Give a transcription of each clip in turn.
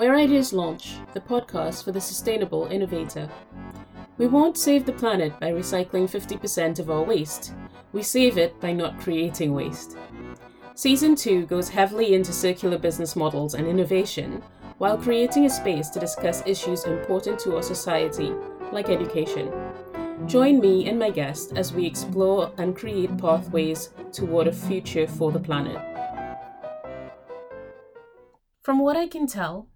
Where Ideas Launch, the podcast for the sustainable innovator. We won't save the planet by recycling 50% of our waste. We save it by not creating waste. Season 2 goes heavily into circular business models and innovation, while creating a space to discuss issues important to our society, like education. Join me and my guest as we explore and create pathways toward a future for the planet. From what I can tell,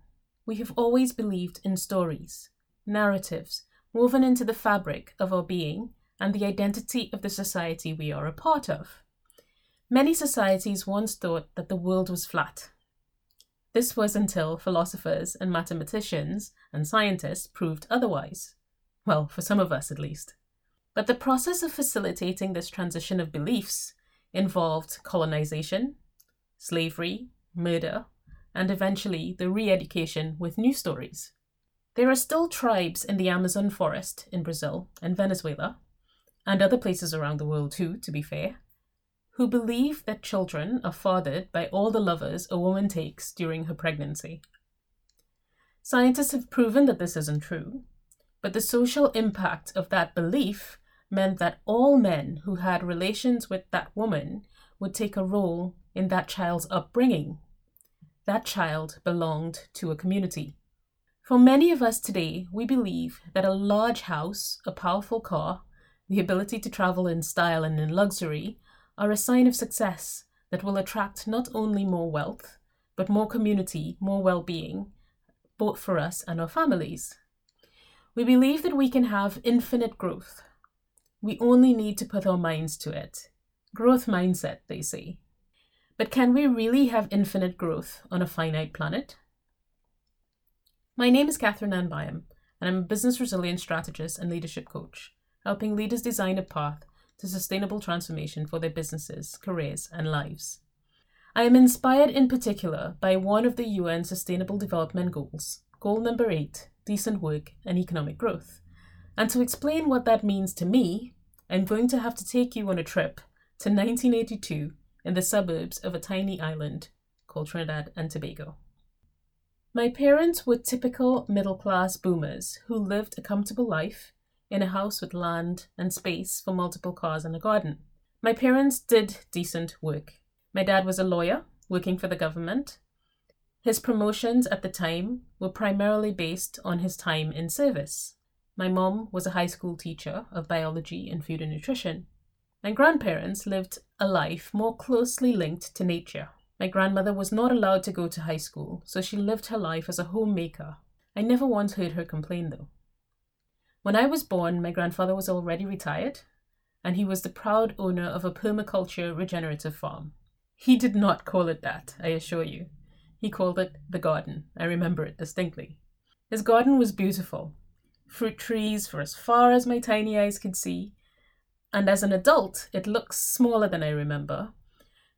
we have always believed in stories, narratives, woven into the fabric of our being and the identity of the society we are a part of. Many societies once thought that the world was flat. This was until philosophers and mathematicians and scientists proved otherwise. Well, for some of us at least. But the process of facilitating this transition of beliefs involved colonization, slavery, murder, and eventually the re-education with new stories. There are still tribes in the Amazon forest in Brazil and Venezuela, and other places around the world too, to be fair, who believe that children are fathered by all the lovers a woman takes during her pregnancy. Scientists have proven that this isn't true, but the social impact of that belief meant that all men who had relations with that woman would take a role in that child's upbringing. That child belonged to a community. For many of us today, we believe that a large house, a powerful car, the ability to travel in style and in luxury are a sign of success that will attract not only more wealth, but more community, more well-being, both for us and our families. We believe that we can have infinite growth. We only need to put our minds to it. Growth mindset, they say. But can we really have infinite growth on a finite planet? My name is Catherine Ann Byam, and I'm a business resilience strategist and leadership coach, helping leaders design a path to sustainable transformation for their businesses, careers, and lives. I am inspired in particular by one of the UN Sustainable Development Goals, goal number 8, decent work, and economic growth. And to explain what that means to me, I'm going to have to take you on a trip to 1982 in the suburbs of a tiny island called Trinidad and Tobago. My parents were typical middle-class boomers who lived a comfortable life in a house with land and space for multiple cars and a garden. My parents did decent work. My dad was a lawyer working for the government. His promotions at the time were primarily based on his time in service. My mom was a high school teacher of biology and food and nutrition. My grandparents lived a life more closely linked to nature. My grandmother was not allowed to go to high school, so she lived her life as a homemaker. I never once heard her complain though. When I was born, my grandfather was already retired, and he was the proud owner of a permaculture regenerative farm. He did not call it that, I assure you. He called it the garden. I remember it distinctly. His garden was beautiful. Fruit trees for as far as my tiny eyes could see. And as an adult, it looks smaller than I remember.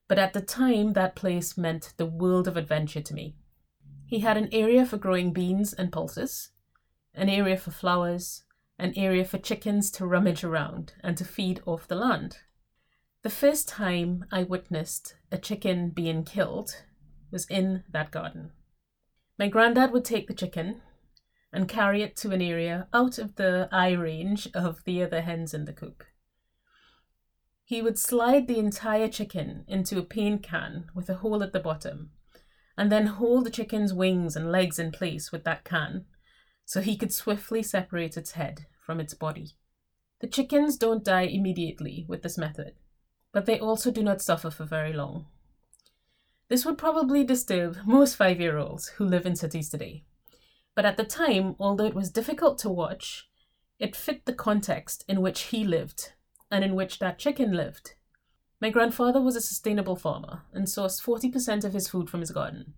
But at the time, that place meant the world of adventure to me. He had an area for growing beans and pulses, an area for flowers, an area for chickens to rummage around and to feed off the land. The first time I witnessed a chicken being killed was in that garden. My granddad would take the chicken and carry it to an area out of the eye range of the other hens in the coop. He would slide the entire chicken into a paint can with a hole at the bottom, and then hold the chicken's wings and legs in place with that can so he could swiftly separate its head from its body. The chickens don't die immediately with this method, but they also do not suffer for very long. This would probably disturb most 5-year-olds who live in cities today. But at the time, although it was difficult to watch, it fit the context in which he lived and in which that chicken lived. My grandfather was a sustainable farmer and sourced 40% of his food from his garden.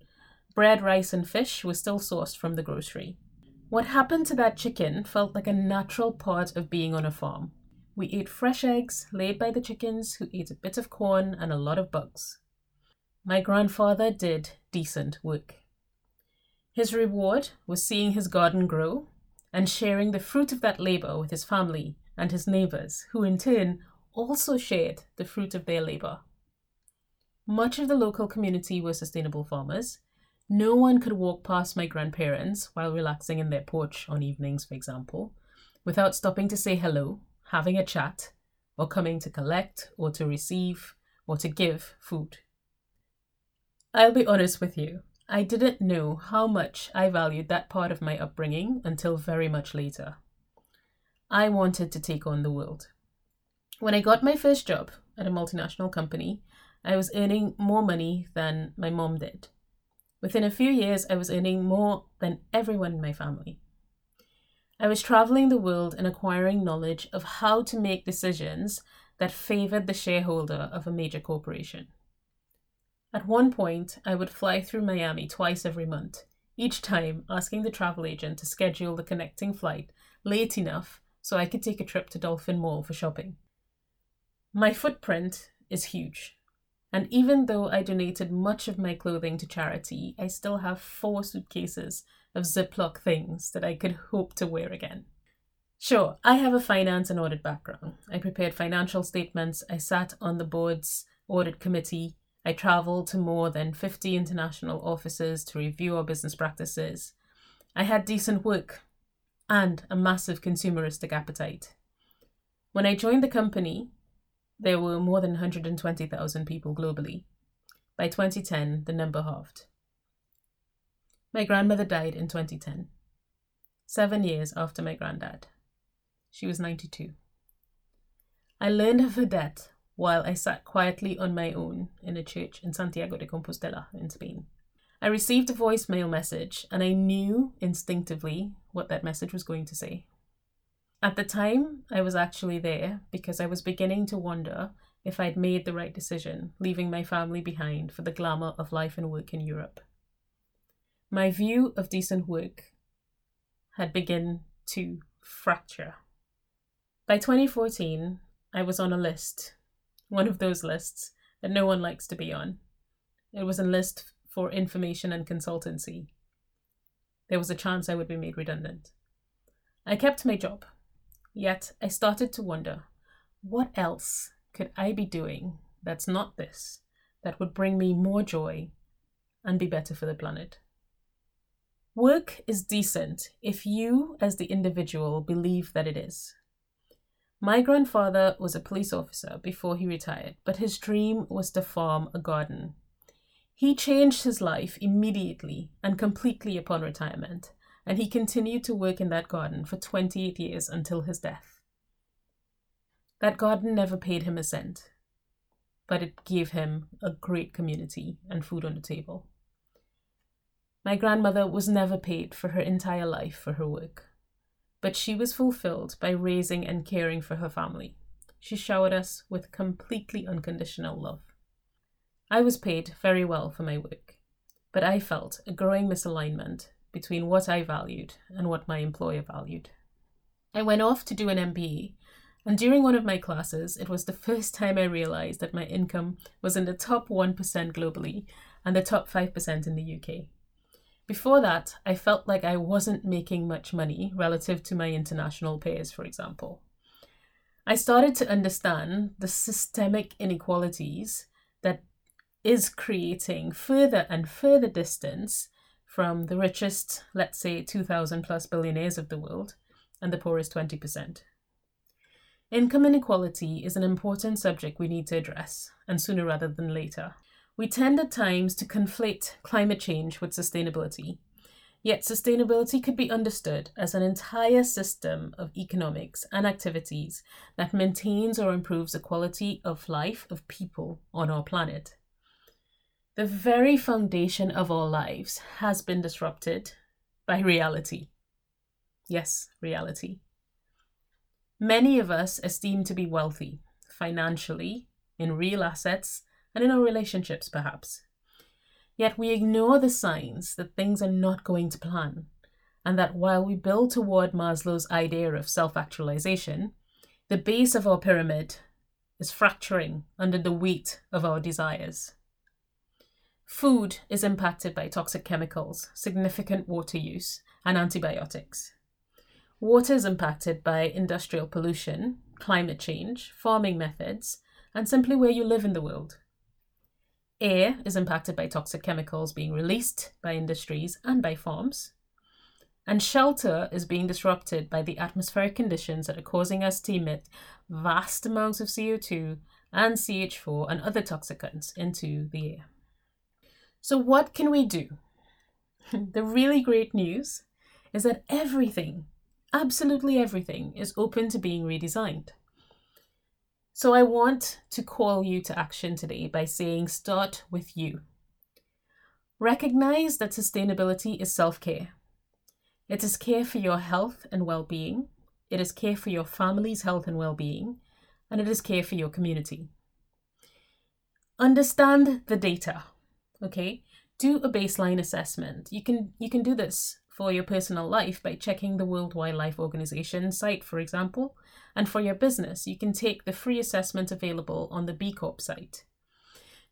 Bread, rice, and fish were still sourced from the grocery. What happened to that chicken felt like a natural part of being on a farm. We ate fresh eggs laid by the chickens, who ate a bit of corn and a lot of bugs. My grandfather did decent work. His reward was seeing his garden grow and sharing the fruit of that labor with his family and his neighbors, who in turn also shared the fruit of their labor. Much of the local community were sustainable farmers, No one could walk past my grandparents while relaxing in their porch on evenings, for example, without stopping to say hello, having a chat, or coming to collect or to receive or to give food. I'll be honest with you, I didn't know how much I valued that part of my upbringing until very much later. I wanted to take on the world. When I got my first job at a multinational company, I was earning more money than my mom did. Within a few years, I was earning more than everyone in my family. I was traveling the world and acquiring knowledge of how to make decisions that favored the shareholder of a major corporation. At one point, I would fly through Miami twice every month, each time asking the travel agent to schedule the connecting flight late enough so I could take a trip to Dolphin Mall for shopping. My footprint is huge. And even though I donated much of my clothing to charity, I still have 4 suitcases of Ziploc things that I could hope to wear again. Sure, I have a finance and audit background. I prepared financial statements, I sat on the board's audit committee, I travelled to more than 50 international offices to review our business practices. I had decent work and a massive consumeristic appetite. When I joined the company, there were more than 120,000 people globally. By 2010, the number halved. My grandmother died in 2010, 7 years after my granddad. She was 92. I learned of her death while I sat quietly on my own in a church in Santiago de Compostela in Spain. I received a voicemail message and I knew instinctively what that message was going to say. At the time, I was actually there because I was beginning to wonder if I'd made the right decision, leaving my family behind for the glamour of life and work in Europe. My view of decent work had begun to fracture. By 2014, I was on a list, one of those lists that no one likes to be on. It was a list for information and consultancy. There was a chance I would be made redundant. I kept my job. Yet I started to wonder, what else could I be doing that's not this, that would bring me more joy and be better for the planet? Work is decent if you, as the individual, believe that it is. My grandfather was a police officer before he retired, but his dream was to farm a garden. He changed his life immediately and completely upon retirement. And he continued to work in that garden for 28 years until his death. That garden never paid him a cent, but it gave him a great community and food on the table. My grandmother was never paid for her entire life for her work, but she was fulfilled by raising and caring for her family. She showered us with completely unconditional love. I was paid very well for my work, but I felt a growing misalignment between what I valued and what my employer valued. I went off to do an MBA, and during one of my classes, it was the first time I realized that my income was in the top 1% globally and the top 5% in the UK. Before that, I felt like I wasn't making much money relative to my international peers, for example. I started to understand the systemic inequalities that is creating further and further distance from the richest, let's say, 2,000 plus billionaires of the world, and the poorest 20%. Income inequality is an important subject we need to address, and sooner rather than later. We tend at times to conflate climate change with sustainability, yet sustainability could be understood as an entire system of economics and activities that maintains or improves the quality of life of people on our planet. The very foundation of our lives has been disrupted by reality. Yes, reality. Many of us esteem to be wealthy, financially, in real assets, and in our relationships, perhaps. Yet we ignore the signs that things are not going to plan, and that while we build toward Maslow's idea of self-actualization, the base of our pyramid is fracturing under the weight of our desires. Food is impacted by toxic chemicals, significant water use, and antibiotics. Water is impacted by industrial pollution, climate change, farming methods, and simply where you live in the world. Air is impacted by toxic chemicals being released by industries and by farms. And shelter is being disrupted by the atmospheric conditions that are causing us to emit vast amounts of CO2 and CH4 and other toxicants into the air. So what can we do? The really great news is that everything, absolutely everything, is open to being redesigned. So I want to call you to action today by saying start with you. Recognize that sustainability is self-care. It is care for your health and well-being. It is care for your family's health and well-being. And it is care for your community. Understand the data, okay? Do a baseline assessment. You can do this for your personal life by checking the World Wildlife Organization site, for example. And for your business, you can take the free assessment available on the B Corp site.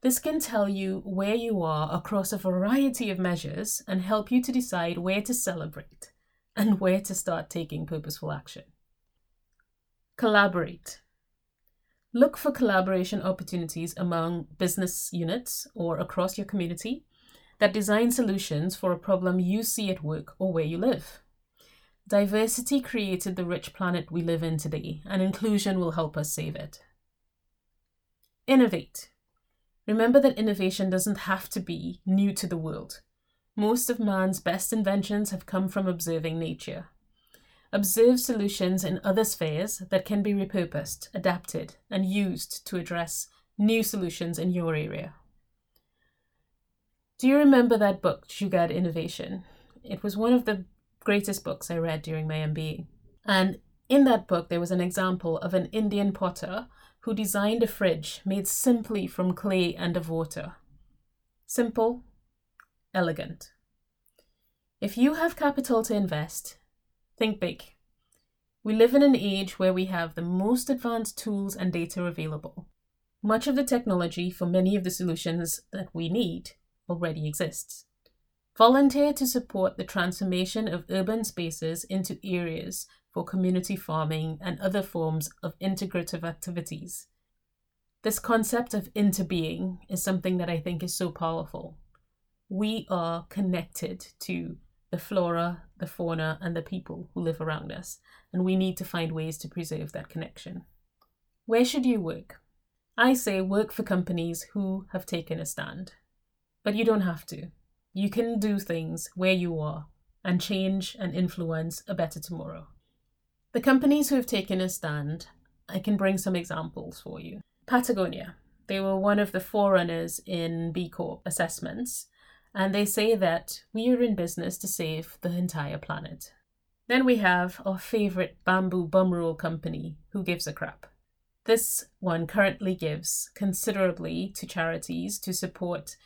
This can tell you where you are across a variety of measures and help you to decide where to celebrate and where to start taking purposeful action. Collaborate. Look for collaboration opportunities among business units or across your community that design solutions for a problem you see at work or where you live. Diversity created the rich planet we live in today, and inclusion will help us save it. Innovate. Remember that innovation doesn't have to be new to the world. Most of man's best inventions have come from observing nature. Observe solutions in other spheres that can be repurposed, adapted, and used to address new solutions in your area. Do you remember that book, Jugaad Innovation? It was one of the greatest books I read during my MBA. And in that book, there was an example of an Indian potter who designed a fridge made simply from clay and of water. Simple, elegant. If you have capital to invest, think big. We live in an age where we have the most advanced tools and data available. Much of the technology for many of the solutions that we need already exists. Volunteer to support the transformation of urban spaces into areas for community farming and other forms of integrative activities. This concept of interbeing is something that I think is so powerful. We are connected to the flora, the fauna, and the people who live around us, and we need to find ways to preserve that connection. Where should you work? I say work for companies who have taken a stand. But you don't have to. You can do things where you are and change and influence a better tomorrow. The companies who have taken a stand, I can bring some examples for you. Patagonia, they were one of the forerunners in B Corp assessments, and they say that we are in business to save the entire planet. Then we have our favorite bamboo bumroll company, Who Gives a Crap. This one currently gives considerably to charities to support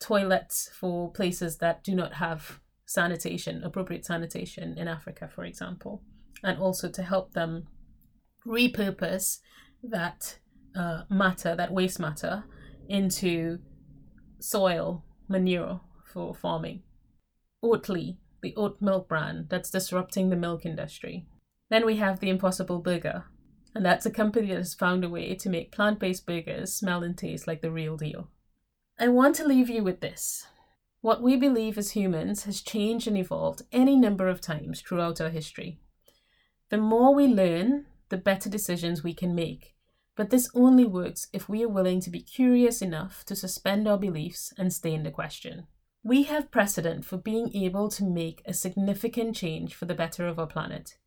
toilets for places that do not have sanitation, appropriate sanitation in Africa, for example. And also to help them repurpose that waste matter, into soil manure for farming. Oatly, the oat milk brand that's disrupting the milk industry. Then we have the Impossible Burger, and that's a company that has found a way to make plant-based burgers smell and taste like the real deal. I want to leave you with this. What we believe as humans has changed and evolved any number of times throughout our history. The more we learn, the better decisions we can make. But this only works if we are willing to be curious enough to suspend our beliefs and stay in the question. We have precedent for being able to make a significant change for the better of our planet.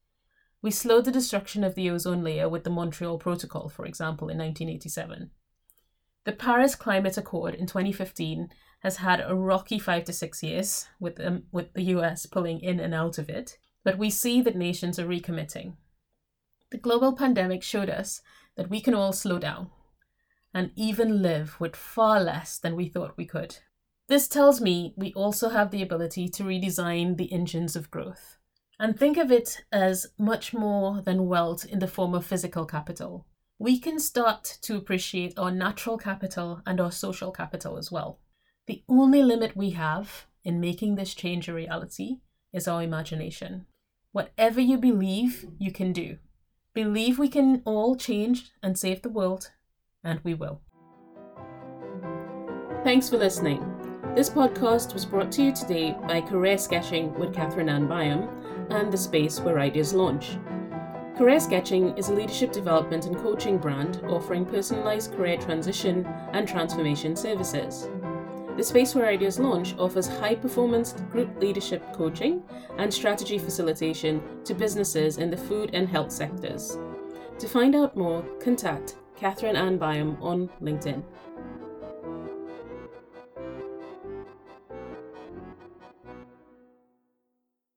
We slowed the destruction of the ozone layer with the Montreal Protocol, for example, in 1987. The Paris Climate Accord in 2015 has had a rocky 5 to 6 years with the US pulling in and out of it. But we see that nations are recommitting. The global pandemic showed us that we can all slow down and even live with far less than we thought we could. This tells me we also have the ability to redesign the engines of growth and think of it as much more than wealth in the form of physical capital. We can start to appreciate our natural capital and our social capital as well. The only limit we have in making this change a reality is our imagination. Whatever you believe, you can do. Believe we can all change and save the world, and we will. Thanks for listening. This podcast was brought to you today by Career Sketching with Catherine Ann Byam and The Space Where Ideas Launch. Career Sketching is a leadership development and coaching brand offering personalized career transition and transformation services. The Space Where Ideas Launch offers high-performance group leadership coaching and strategy facilitation to businesses in the food and health sectors. To find out more, contact Catherine Ann Byam on LinkedIn.